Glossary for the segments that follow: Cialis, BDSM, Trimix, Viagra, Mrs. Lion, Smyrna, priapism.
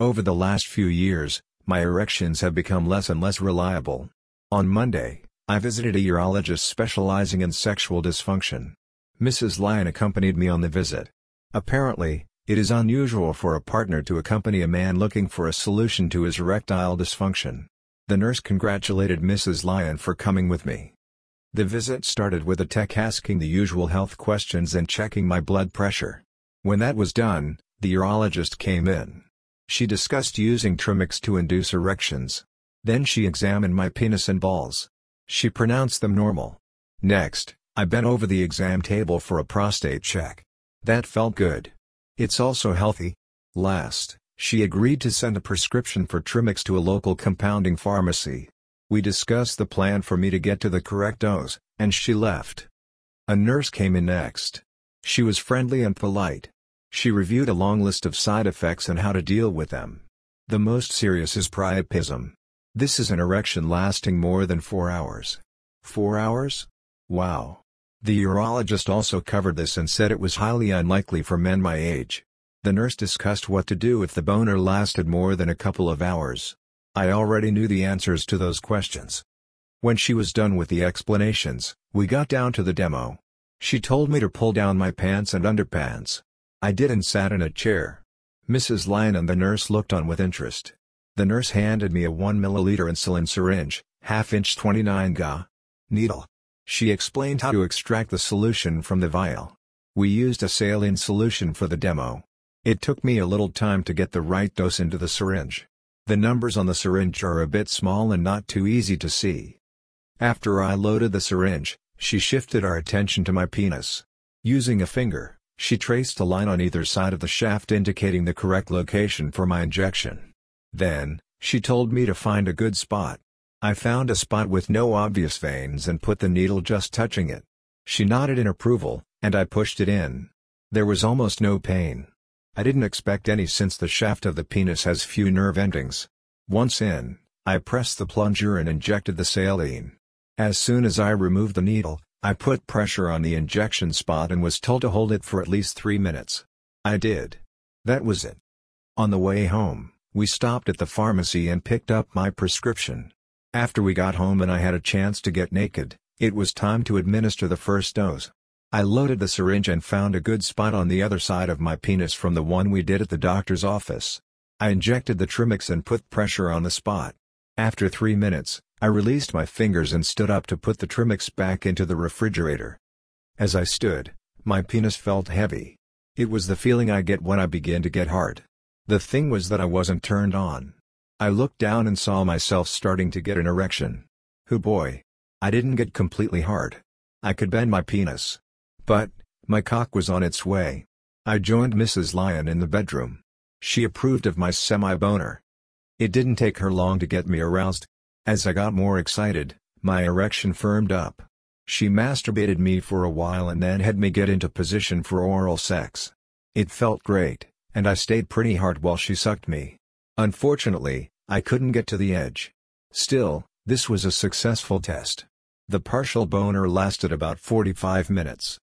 Over the last few years, my erections have become less and less reliable. On Monday, I visited a urologist specializing in sexual dysfunction. Mrs. Lion accompanied me on the visit. Apparently, it is unusual for a partner to accompany a man looking for a solution to his erectile dysfunction. The nurse congratulated Mrs. Lion for coming with me. The visit started with a tech asking the usual health questions and checking my blood pressure. When that was done, the urologist came in. She discussed using Trimix to induce erections. Then she examined my penis and balls. She pronounced them normal. Next, I bent over the exam table for a prostate check. That felt good. It's also healthy. Last, she agreed to send a prescription for Trimix to a local compounding pharmacy. We discussed the plan for me to get to the correct dose, and she left. A nurse came in next. She was friendly and polite. She reviewed a long list of side effects and how to deal with them. The most serious is priapism. This is an erection lasting more than 4 hours. 4 hours? Wow. The urologist also covered this and said it was highly unlikely for men my age. The nurse discussed what to do if the boner lasted more than a couple of hours. I already knew the answers to those questions. When she was done with the explanations, we got down to the demo. She told me to pull down my pants and underpants. I did and sat in a chair. Mrs. Lion and the nurse looked on with interest. The nurse handed me a 1 mL insulin syringe, half-inch 29 Ga needle. She explained how to extract the solution from the vial. We used a saline solution for the demo. It took me a little time to get the right dose into the syringe. The numbers on the syringe are a bit small and not too easy to see. After I loaded the syringe, she shifted our attention to my penis. Using a finger, she traced a line on either side of the shaft indicating the correct location for my injection. Then, she told me to find a good spot. I found a spot with no obvious veins and put the needle just touching it. She nodded in approval, and I pushed it in. There was almost no pain. I didn't expect any since the shaft of the penis has few nerve endings. Once in, I pressed the plunger and injected the saline. As soon as I removed the needle, I put pressure on the injection spot and was told to hold it for at least 3 minutes. I did. That was it. On the way home, we stopped at the pharmacy and picked up my prescription. After we got home and I had a chance to get naked, it was time to administer the first dose. I loaded the syringe and found a good spot on the other side of my penis from the one we did at the doctor's office. I injected the Trimix and put pressure on the spot. After 3 minutes, I released my fingers and stood up to put the Trimix back into the refrigerator. As I stood, my penis felt heavy. It was the feeling I get when I begin to get hard. The thing was that I wasn't turned on. I looked down and saw myself starting to get an erection. Hoo boy. I didn't get completely hard. I could bend my penis. But, my cock was on its way. I joined Mrs. Lion in the bedroom. She approved of my semi-boner. It didn't take her long to get me aroused. As I got more excited, my erection firmed up. She masturbated me for a while and then had me get into position for oral sex. It felt great, and I stayed pretty hard while she sucked me. Unfortunately, I couldn't get to the edge. Still, this was a successful test. The partial boner lasted about 45 minutes.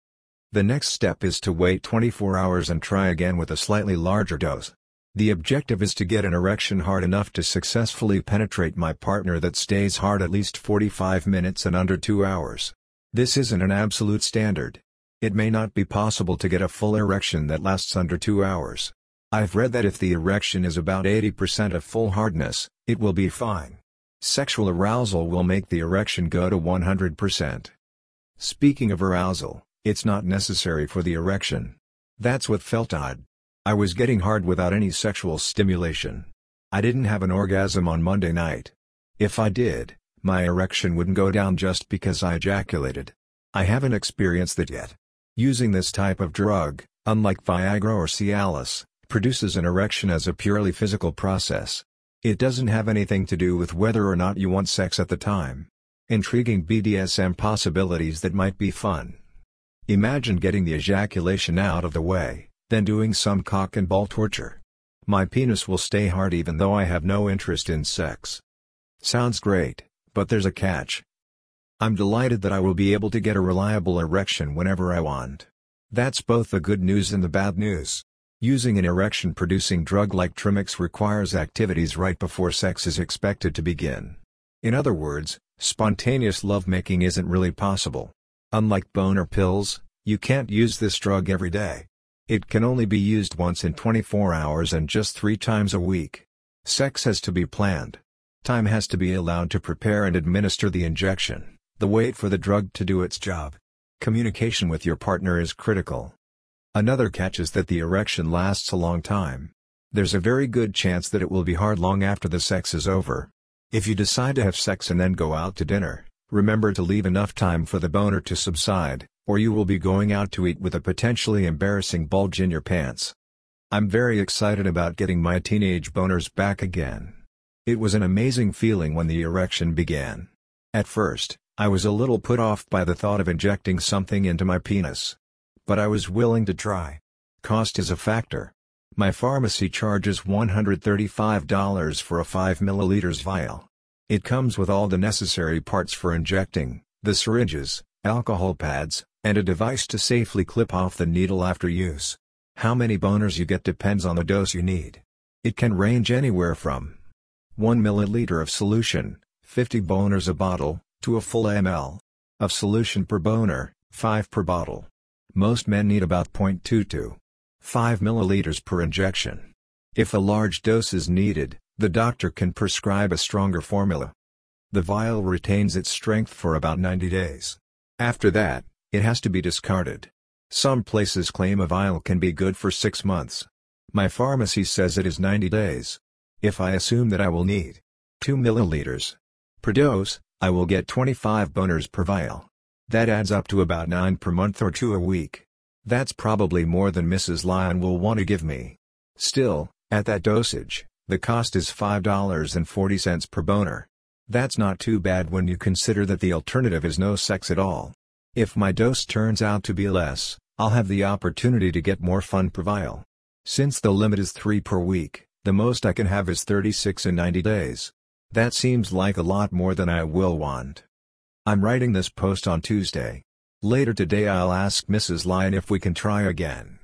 The next step is to wait 24 hours and try again with a slightly larger dose. The objective is to get an erection hard enough to successfully penetrate my partner that stays hard at least 45 minutes and under 2 hours. This isn't an absolute standard. It may not be possible to get a full erection that lasts under 2 hours. I've read that if the erection is about 80% of full hardness, it will be fine. Sexual arousal will make the erection go to 100%. Speaking of arousal, it's not necessary for the erection. That's what felt odd. I was getting hard without any sexual stimulation. I didn't have an orgasm on Monday night. If I did, my erection wouldn't go down just because I ejaculated. I haven't experienced that yet. Using this type of drug, unlike Viagra or Cialis, produces an erection as a purely physical process. It doesn't have anything to do with whether or not you want sex at the time. Intriguing BDSM possibilities that might be fun. Imagine getting the ejaculation out of the way, then doing some cock and ball torture. My penis will stay hard even though I have no interest in sex. Sounds great, but there's a catch. I'm delighted that I will be able to get a reliable erection whenever I want. That's both the good news and the bad news. Using an erection-producing drug like Trimix requires activities right before sex is expected to begin. In other words, spontaneous lovemaking isn't really possible. Unlike boner pills, you can't use this drug every day. It can only be used once in 24 hours and just 3 times a week. Sex has to be planned. Time has to be allowed to prepare and administer the injection, the wait for the drug to do its job. Communication with your partner is critical. Another catch is that the erection lasts a long time. There's a very good chance that it will be hard long after the sex is over. If you decide to have sex and then go out to dinner, remember to leave enough time for the boner to subside, or you will be going out to eat with a potentially embarrassing bulge in your pants. I'm very excited about getting my teenage boners back again. It was an amazing feeling when the erection began. At first, I was a little put off by the thought of injecting something into my penis. But I was willing to try. Cost is a factor. My pharmacy charges $135 for a 5 ml vial. It comes with all the necessary parts for injecting, the syringes, alcohol pads, and a device to safely clip off the needle after use. How many boners you get depends on the dose you need. It can range anywhere from 1 ml of solution, 50 boners a bottle, to a full ml of solution per boner, 5 per bottle. Most men need about 0.2 to 5 ml per injection. If a large dose is needed, the doctor can prescribe a stronger formula. The vial retains its strength for about 90 days. After that, it has to be discarded. Some places claim a vial can be good for 6 months. My pharmacy says it is 90 days. If I assume that I will need 2 ml per dose, I will get 25 boners per vial. That adds up to about 9 per month or 2 a week. That's probably more than Mrs. Lion will want to give me. Still, at that dosage, the cost is $5.40 per boner. That's not too bad when you consider that the alternative is no sex at all. If my dose turns out to be less, I'll have the opportunity to get more fun per vial. Since the limit is 3 per week, the most I can have is 36 in 90 days. That seems like a lot more than I will want. I'm writing this post on Tuesday. Later today I'll ask Mrs. Lion if we can try again.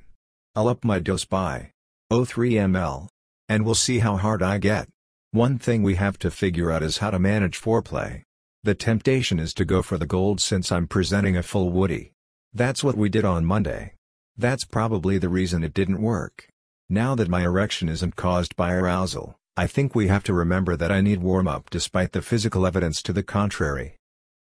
I'll up my dose by 0.3 ml. And we'll see how hard I get. One thing we have to figure out is how to manage foreplay. The temptation is to go for the gold since I'm presenting a full Woody. That's what we did on Monday. That's probably the reason it didn't work. Now that my erection isn't caused by arousal, I think we have to remember that I need warm-up despite the physical evidence to the contrary.